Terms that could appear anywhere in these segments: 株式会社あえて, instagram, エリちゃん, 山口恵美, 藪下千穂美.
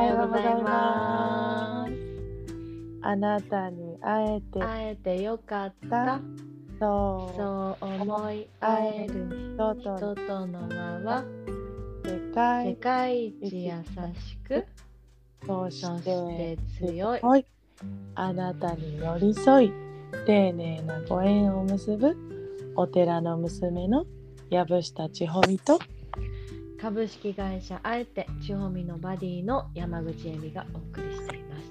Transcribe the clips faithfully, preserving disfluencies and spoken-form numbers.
はようございます。あなたに会えて会えてよかった。そう、そう思い合える人とのまま世界、世界一優しく、そして強いあなたに寄り添い丁寧なご縁を結ぶお寺の娘の藪下千穂美と株式会社あえて千穂美のバディの山口恵美がお送りしています。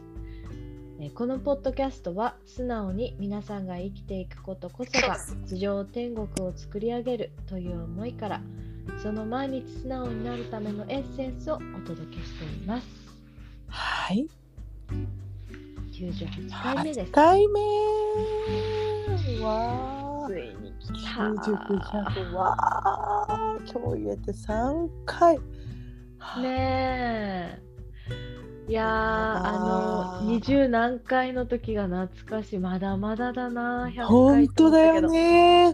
このポッドキャストは素直に皆さんが生きていくことこそが地上天国を作り上げるという思いから、その毎日素直になるためのエッセンスをお届けしています。はい、きゅうじゅうはちかいめです。はちかいめわー、ついに来た。きゅうじゅう、ひゃくわー、今日入れてさんかいねえ。いやー、あのにじゅう何回の時が懐かしい。まだまだだな。ひゃっかい本当だよね。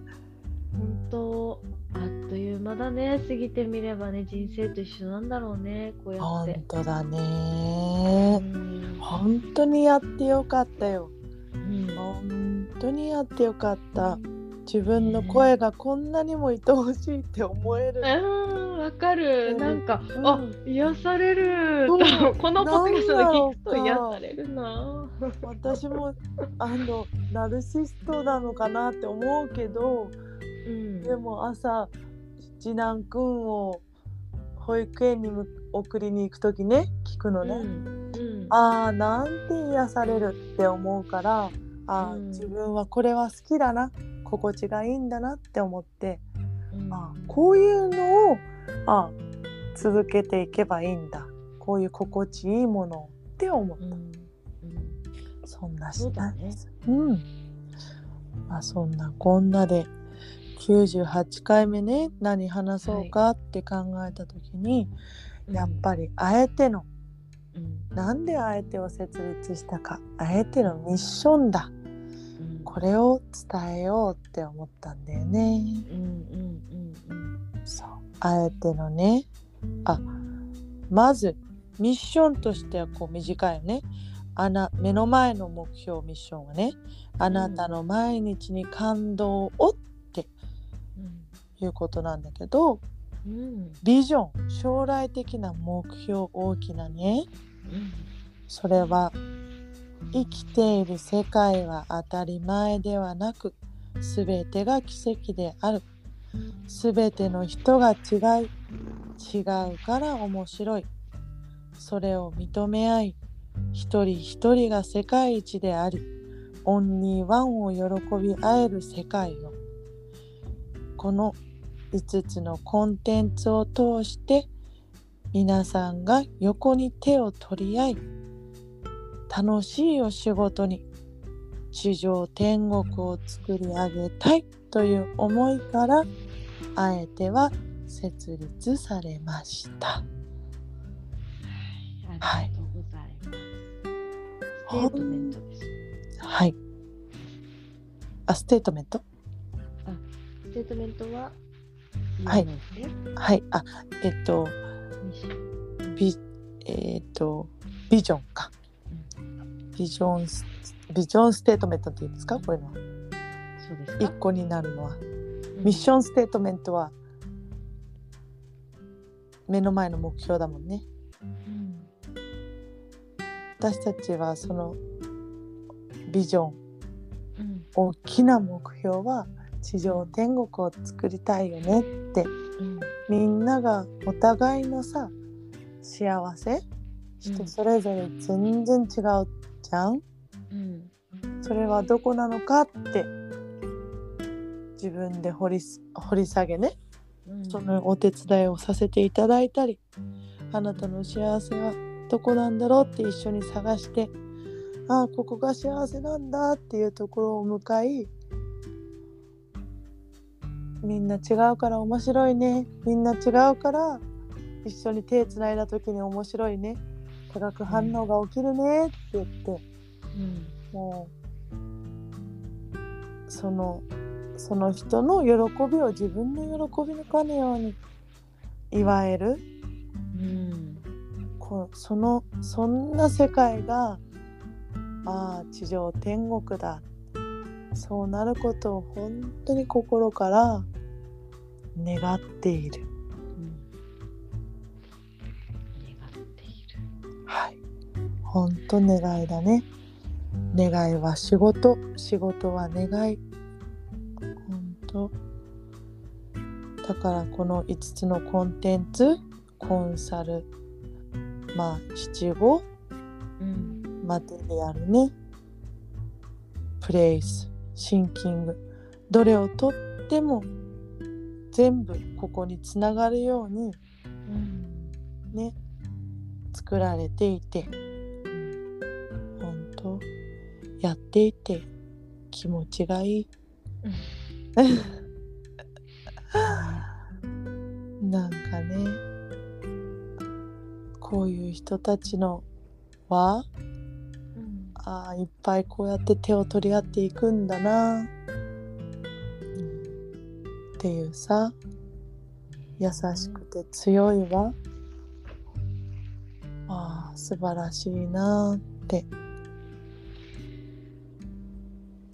本当あっという間だね。過ぎてみればね、人生と一緒なんだろうね、こうやって。本当だね、うん、本当にやってよかったよ、うん、本当にやってよかった。自分の声がこんなにも愛おしいって思える。わかる、うん、なんか、うん、あ、癒される、うん、このポッドキャストで聞くと癒されるな。私もあのナルシストなのかなって思うけど、うん、でも朝次男くんを保育園に送りに行くときね、聞くのね、うんうん、ああ、なんて癒されるって思うから、あ、うん、自分はこれは好きだな、心地がいいんだなって思って、うん、あ、こういうのをあ続けていけばいいんだ、こういう心地いいものって思った、うんうん、そんな次第です、うん。まあ、そんなこんなできゅうじゅうはちかいめね、何話そうかって考えた時に、はい、やっぱりあえての、うん、なんであえてを設立したか、あえてのミッションだ、うん、これを伝えようって思ったんだよね、うんうんうんうん、そう、あえてのね、あ、まずミッションとしてはこう短いよね。あな目の前の目標ミッションはね、あなたの毎日に感動をいうことなんだけど、うん、ビジョン、将来的な目標、大きなね、うん、それは生きている世界は当たり前ではなく、すべてが奇跡である、すべての人が違い、違うから面白い、それを認め合い、一人一人が世界一であり、オンリーワンを喜び合える世界を、このいつつのコンテンツを通して皆さんが横に手を取り合い、楽しいお仕事に地上天国を作り上げたいという思いからあえては設立されました。はい、ありがとうございます、はい、ステートメントです。はい、あ、ステートメントステートメントは、はい、はい、あ、えっと、ビ、えっと、ビジョンか、うん、ビジョンス、ビジョンステートメントって言うんですか、これのは。そうですか。一個になるのは、うん、ミッションステートメントは目の前の目標だもんね、うん、私たちはそのビジョン、うん、大きな目標は地上天国を作りたいよねって、うん、みんながお互いのさ、幸せ、人それぞれ全然違うじゃん、うん、それはどこなのかって自分で掘り、掘り下げね、うん、そのお手伝いをさせていただいたり、あなたの幸せはどこなんだろうって一緒に探して、ああ、ここが幸せなんだっていうところを向かい、みんな違うから面白いね、みんな違うから一緒に手つないだ時に面白いね、化学反応が起きるねって言って、うん、もうそのその人の喜びを自分の喜びのかのように祝える、うん、ここそのそんな世界が、ああ地上天国だ、そうなることを本当に心から願っている、うん、願っている、はい、本当願いだね。願いは仕事、仕事は願い、本当だから。このいつつのコンテンツ、コンサル、まあ七五、うん、マテリアルね、プレイス、シンキング、どれをとっても全部ここにつながるように、うん、ね、作られていて、本当やっていて気持ちがいい。なんかね、こういう人たちのは、うん、ああいっぱいこうやって手を取り合っていくんだな、うん、っていうさ、優しくて強いわ、うん、ああ素晴らしいなって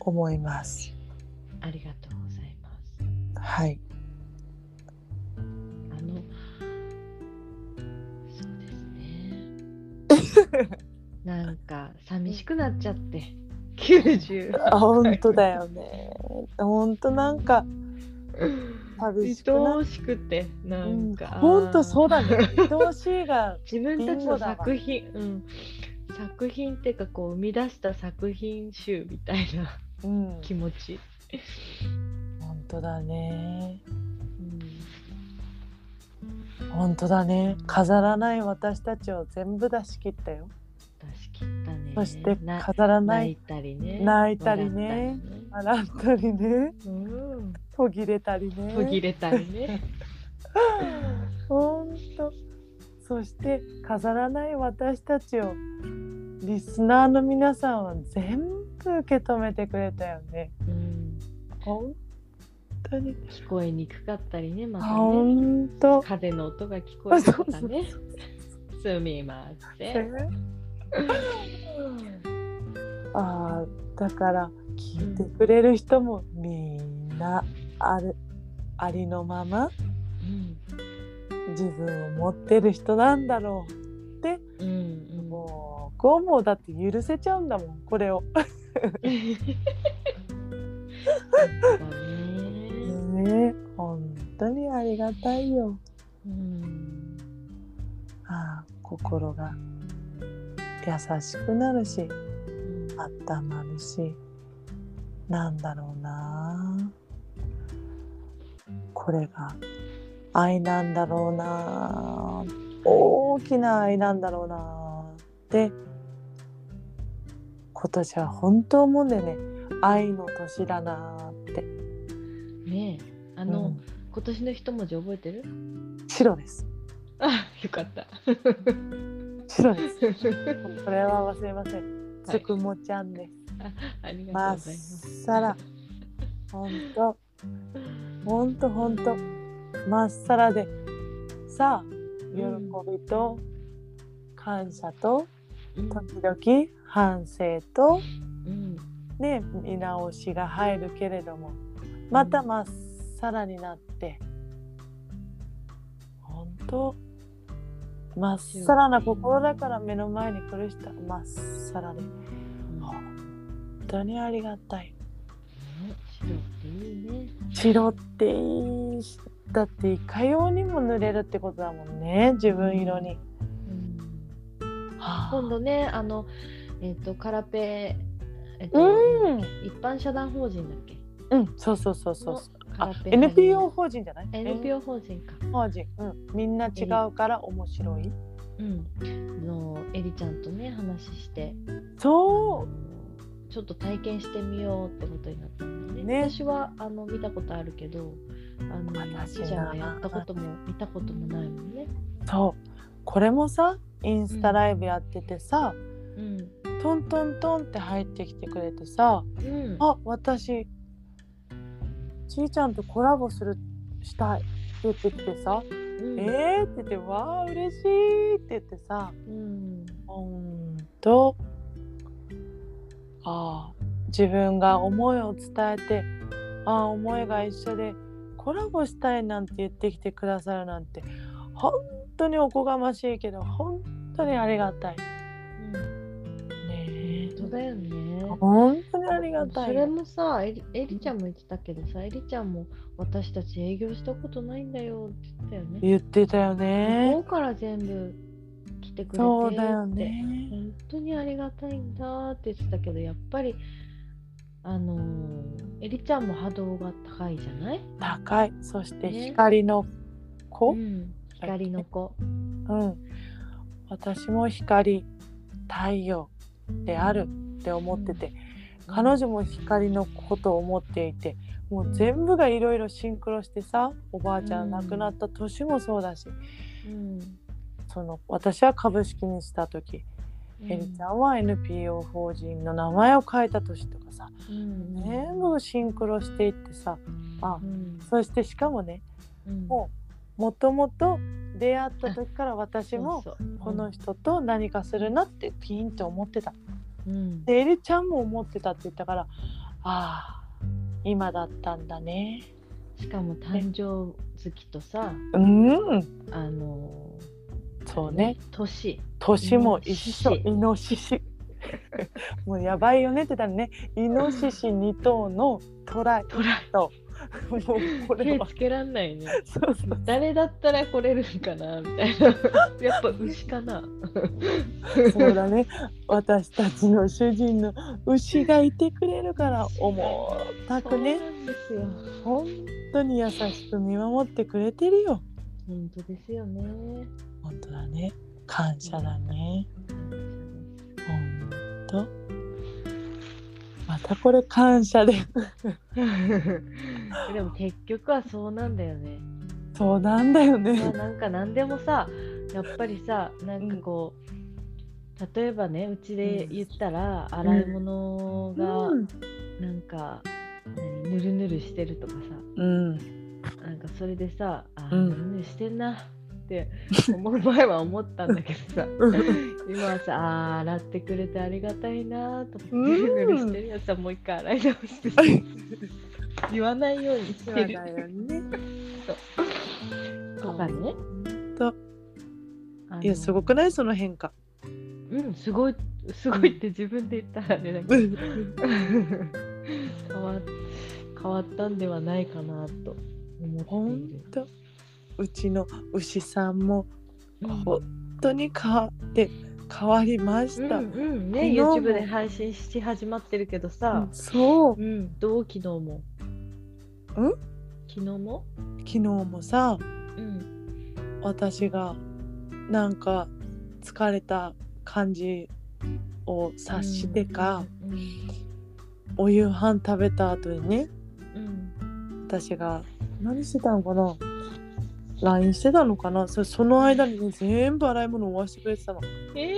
思います。ありがとうございます。はい、なんか寂しくなっちゃってきゅうじゅう。あ、本当だよね。本当なんか寂しくな、愛おしくて、なんか、うん、本当そうだね。愛おしいが自分たちの作品、うん、作品っていうか、こう生み出した作品集みたいな、うん、気持ち。本当だね。本当だね。飾らない私たちを全部出し切ったよ。出し切ったね。そして飾らない、泣いたりね、笑ったりね、うん、途切れたりね、途切れたりね。本当。そして飾らない私たちをリスナーの皆さんは全部受け止めてくれたよね。うん。本当。聞こえにくかったりね、またね、本当風の音が聞こえてきたね。すみません。あ、だから聞いてくれる人もみんなある、うん、ありのまま、うん、自分を持ってる人なんだろうって、うんうん、もうこう、もうだって許せちゃうんだもん、これを。ね、本当にありがたいよ、うん、ああ心が優しくなるし、うん、温まるし、なんだろうな、これが愛なんだろうな、大きな愛なんだろうなって今年は本当思うんだよね。愛の年だなってね。あの、うん、今年の一文字覚えてる？白です。あ、よかった。白です。これは忘れません。つくもちゃんです。ありがとうございます。まっさら、ほんとほんとほんとまっさらでさあ、喜びと感謝と、うん、時々反省と、うん、ね、見直しが入るけれども、またまっさらになって、ほんとまっさらな心だから目の前に来る人はまっさらで、本当にありがたい。白っていいね。白っていいし、だっていかようにも塗れるってことだもんね、自分色に。うん、今度ね、あのえっとカラペ、えっと、うん、一般社団法人だっけ？うん、そうそうそうそう、あ、エヌピーオー 法人じゃない？ エヌピーオー 法人か、法人、うん、みんな違うから面白い、うん、のエリちゃんとね話して、そうちょっと体験してみようってことになったんだね。ね、私はあの見たことあるけど、あの私じゃやったことも見たこともないもんね。そう、これもさインスタライブやっててさ、うん、トントントンって入ってきてくれてさ、うん、あ、私ちいちゃんとコラボするしたいって言ってきてさ、うん、えーって言って、わー嬉しいって言ってさ、うん、ほんとあ自分が思いを伝えて、あ思いが一緒でコラボしたいなんて言ってきてくださるなんて本当におこがましいけど本当にありがたい、うん、ねえ本当だよね、本当にありがたい。それもさ、えり、えりちゃんも言ってたけどさ、えりちゃんも私たち営業したことないんだよって言ったよね。言ってたよね。向こうから全部来てくれて、そうだよね、本当にありがたいんだって言ってたけど、やっぱりあのー、エリちゃんも波動が高いじゃない。高い。そして光の子、ねうん、光の子、うん、私も光太陽であるって思ってて、うん、彼女も光の子と思っていて、もう全部がいろいろシンクロしてさ、おばあちゃん亡くなった年もそうだし、うん、その私は株式にした時、エリちゃんは エヌピーオー 法人の名前を変えた年とかさ、うん、全部シンクロしていってさ、あ、うん、そしてしかもね、うん、もうもともと出会った時から私もこの人と何かするなってピーンと思ってた、うん、でエリちゃんも思ってたって言ったから、あ今だったんだね。しかも誕生月とさ、うん、あのーそうね、年年も一緒、イノシシもうやばいよねって言ったらね、イノシシに頭のトライトライともうこれは手つけらんないね。そうそう、誰だったら来れるんかなみたいなやっぱ牛かなそうだね、私たちの主人の牛がいてくれるから重たくね。そうなんですよ、本当に優しく見守ってくれてるよ。本当ですよね、本当だね、感謝だね、本当。またこれ感謝ででも結局はそうなんだよね。そうなんだよね。なんか何でもさ、やっぱりさ、なんかこう、うん、例えばね、うちで言ったら、うん、洗い物がなんか、うん、ぬるぬるしてるとかさ、うん、なんかそれでさ、あ、うん、ぬるぬるしてんなって思う前は思ったんだけどさ今はさあ洗ってくれてありがたいなと思ってぐるぐるしてるやつはもう一回洗い直して言わないようにしてるとかね。いやすごくないその変化。うんすごい、すごいって自分で言ったらあれだけど変わ、変わったんではないかなと思っている。うちの牛さんも本当に変わって変わりました、うんうんね、YouTube で配信し始まってるけどさ、うん、そう、うん、どう昨日もん昨日も昨日もさ、うん、私がなんか疲れた感じを察してか、うんうんうん、お夕飯食べた後にね、うん、私が何してたのかな、ライン してたのかな。 そ, その間に全部洗い物を終わしてくれてたの。え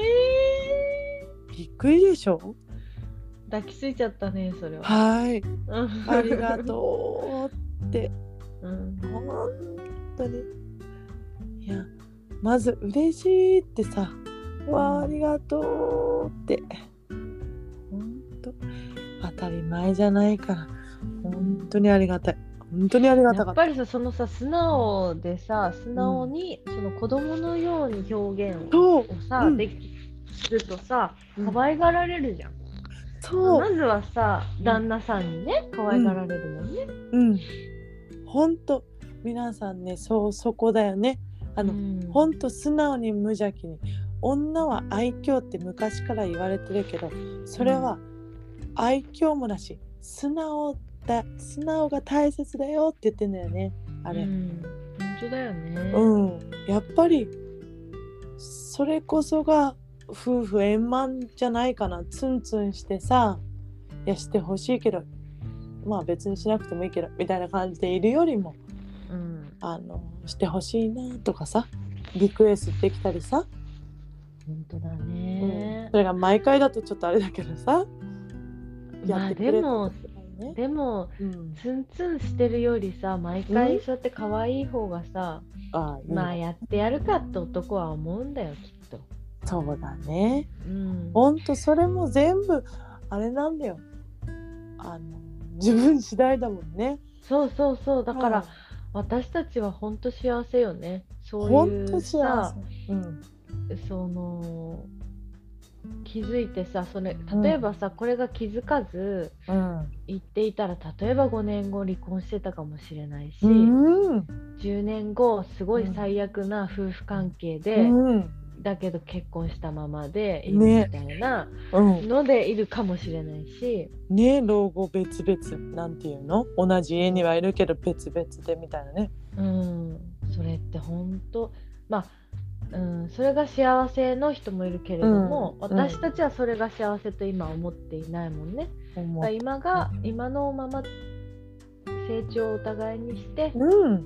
ー、びっくりでしょ。抱きついちゃったねそれは。はいありがとうって、うん、本当にいやまず嬉しいってさ、うん、わありがとうって本当当たり前じゃないから本当にありがたい。本当にありがたかった。やっぱりさそのさ素直でさ素直に、うん、その子供のように表現をさ、うん、できるとさ可愛がられるじゃん。そう。まずはさ旦那さんにね可愛がられるもんね。うん。本、う、当、ん、皆さんねそうそこだよね。あの本当、うん、素直に無邪気に。女は愛嬌って昔から言われてるけどそれは愛嬌もなし素直だ素直が大切だよって言ってんだよねあれ、うん、本当だよね、うん、やっぱりそれこそが夫婦円満じゃないかな。ツンツンしてさいやしてほしいけどまあ別にしなくてもいいけどみたいな感じでいるよりも、うん、あのしてほしいなとかさリクエストできたりさ。本当だね、うん、それが毎回だとちょっとあれだけどさ、まあ、やってくれたね。でも、うん、ツンツンしてるよりさ、毎回そうやって可愛い方がさ、うん、まあやってやるかって男は思うんだよ、きっと。そうだね、うん、ほんとそれも全部あれなんだよ、あの自分次第だもんね。そうそうそう、だから、うん、私たちはほんと幸せよね。そういうさ、うん、その気づいてさ、それ例えばさ、うん、これが気づかず言っていたら、例えばごねんご離婚してたかもしれないし、うん、じゅうねんごすごい最悪な夫婦関係で、うん、だけど結婚したままでいるみたいなのでいるかもしれないし、ね、うん、ね、老後別々なんていうの、同じ家にはいるけど別々でみたいなね、うん、それってほんと、まあうん、それが幸せの人もいるけれども、うん、私たちはそれが幸せと今思っていないもんね、うん、今が今のまま成長をお互いにして、うん、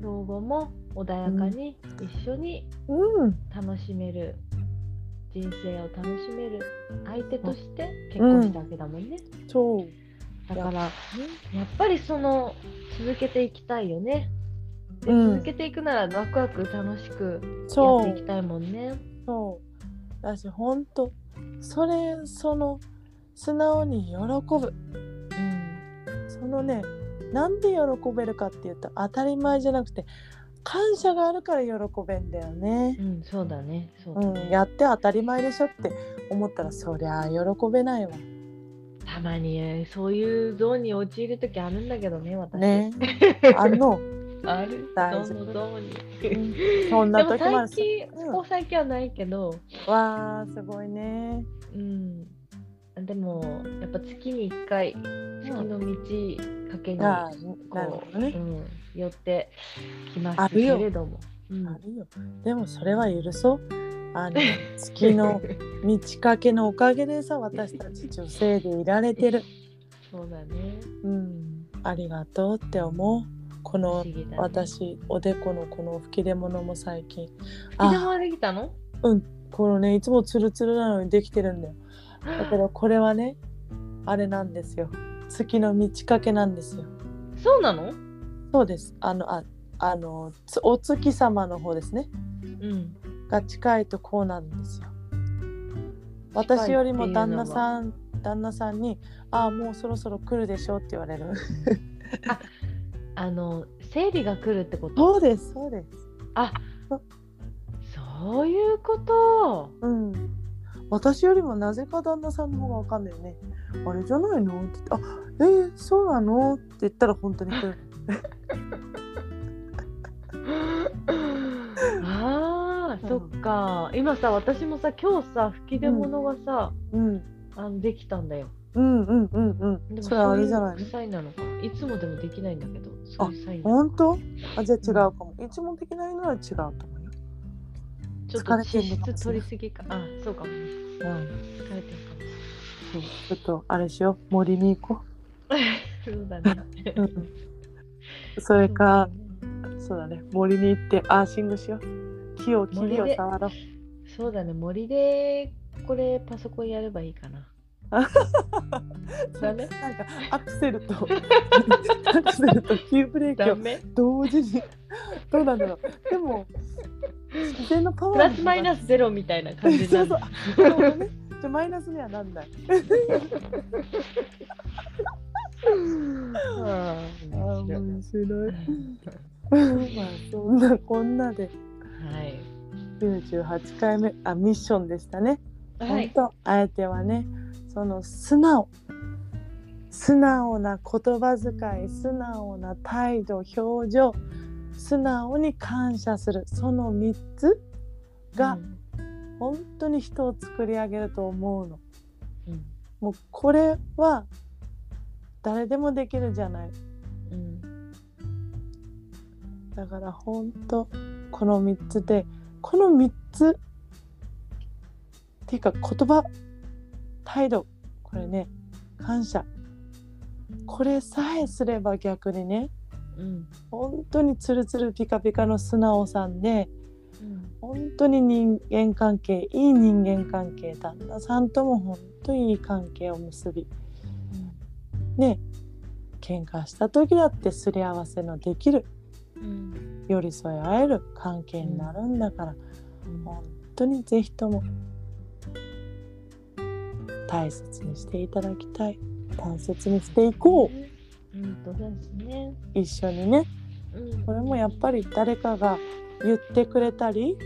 老後も穏やかに一緒に楽しめる、うん、人生を楽しめる相手として結婚したわけだもんね、うん、そうだからやっぱりその続けていきたいよね。で、続けていくならワクワク楽しくやっていきたいもんね。そう。だし本当それその素直に喜ぶ、うん、そのね、なんで喜べるかっていうと当たり前じゃなくて感謝があるから喜べんだよね。うん、そうだね。そうだね。うん、やって当たり前でしょって思ったらそりゃ喜べないわ。たまにそういうゾーンに陥るときあるんだけどね、私。ね。あの。ある大丈夫どうにそんな時もあるし、うん、ここ最近はないけど、わーすごいね、うん、でもやっぱ月にいっかい月の道かけにこう、うんうん、寄ってきますけれども、うん、あるよ。でもそれは許そう。あの月の道かけのおかげでさ私たち女性でいられてる。そうだね、うん、ありがとうって思う。この、ね、私おでこのこの吹き出物も最近吹き出物できたの？うん、このねいつもツルツルなのにできてるんだよ。だけどこれはねあれなんですよ、月の満ち欠けなんですよ。そうなの？そうです。あのああのお月様の方ですね、うん、が近いとこうなんですよ。私よりも旦那さん旦那さんにああもうそろそろ来るでしょって言われる。ああの生理が来るってこと？そうですそうです。あ、そういうこと。うん。私よりもなぜか旦那さんの方が分かんないよね。あれじゃないのって言って、あ、えー、そうなのって言ったら本当に来る。ああ、そっか。今さ私もさ今日さ吹き出物がさ、うん、あのできたんだよ。うんうんうんうん。でもそれあれじゃないの？サインなのか。いつもでもできないんだけど。そういうサインなの。あ、本当？あ、じゃあ違うかも。いつもできないのは違うと思うよ。ちょっと脂質取りすぎか。あ、そうかも。うん。疲れてるかも。そう。ちょっとあれしよう。森に行こう。そうだね。うん。それか、そうだね。森に行ってアーシングしよう。木を木を触ろう。そうだね。森でこれパソコンやればいいかな。ダメ？なんかアクセルとアクセルと急ブレーキを同時にどうなんだろう。でも自然のパワープラスマイナスゼロみたいな感じになる。そうそうそう、ね、じゃマイナスにはなんない。ああ面白い。まあそんなこんなで、はい、きゅうじゅうはちかいめあミッションでしたね。はい、本当あえてはね。その素直素直な言葉遣い、素直な態度表情、素直に感謝する、そのみっつが本当に人を作り上げると思うの、うん、もうこれは誰でもできるじゃない、うん、だから本当このみっつでこのみっつっていうか言葉態度、これね、感謝、これさえすれば逆にね、うん、本当にツルツルピカピカの素直さんで、うん、本当に人間関係いい人間関係、旦那さんとも本当にいい関係を結び、うん、ね、喧嘩した時だってすり合わせのできる、うん、寄り添い合える関係になるんだから、うん、本当にぜひとも大切にしていただきたい。大切にしていこう、うんうん、一緒にね、うん、これもやっぱり誰かが言ってくれたり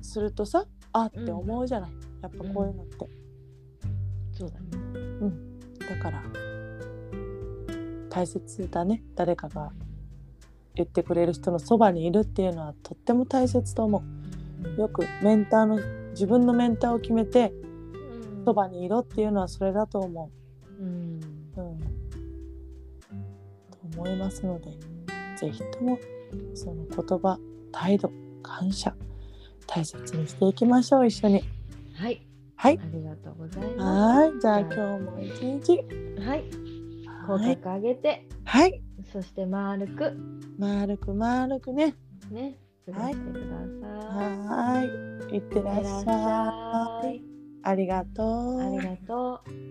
するとさあって思うじゃない、うん、やっぱこういうのって、うん、そうだね、うん、だから大切だね。誰かが言ってくれる人のそばにいるっていうのはとっても大切と思う。よくメンターの自分のメンターを決めてそばにいろっていうのはそれだと思う、うんうん、と思いますので、ぜひともその言葉、態度、感謝大切にしていきましょう、一緒に。はい、はい、ありがとうございます。はい、じゃあ今日も一日、はい、口角上げて、はい、そして丸く丸く丸くねね、過ごしてください。はい、はい、いってらっしゃい。ありがとう。ありがとう。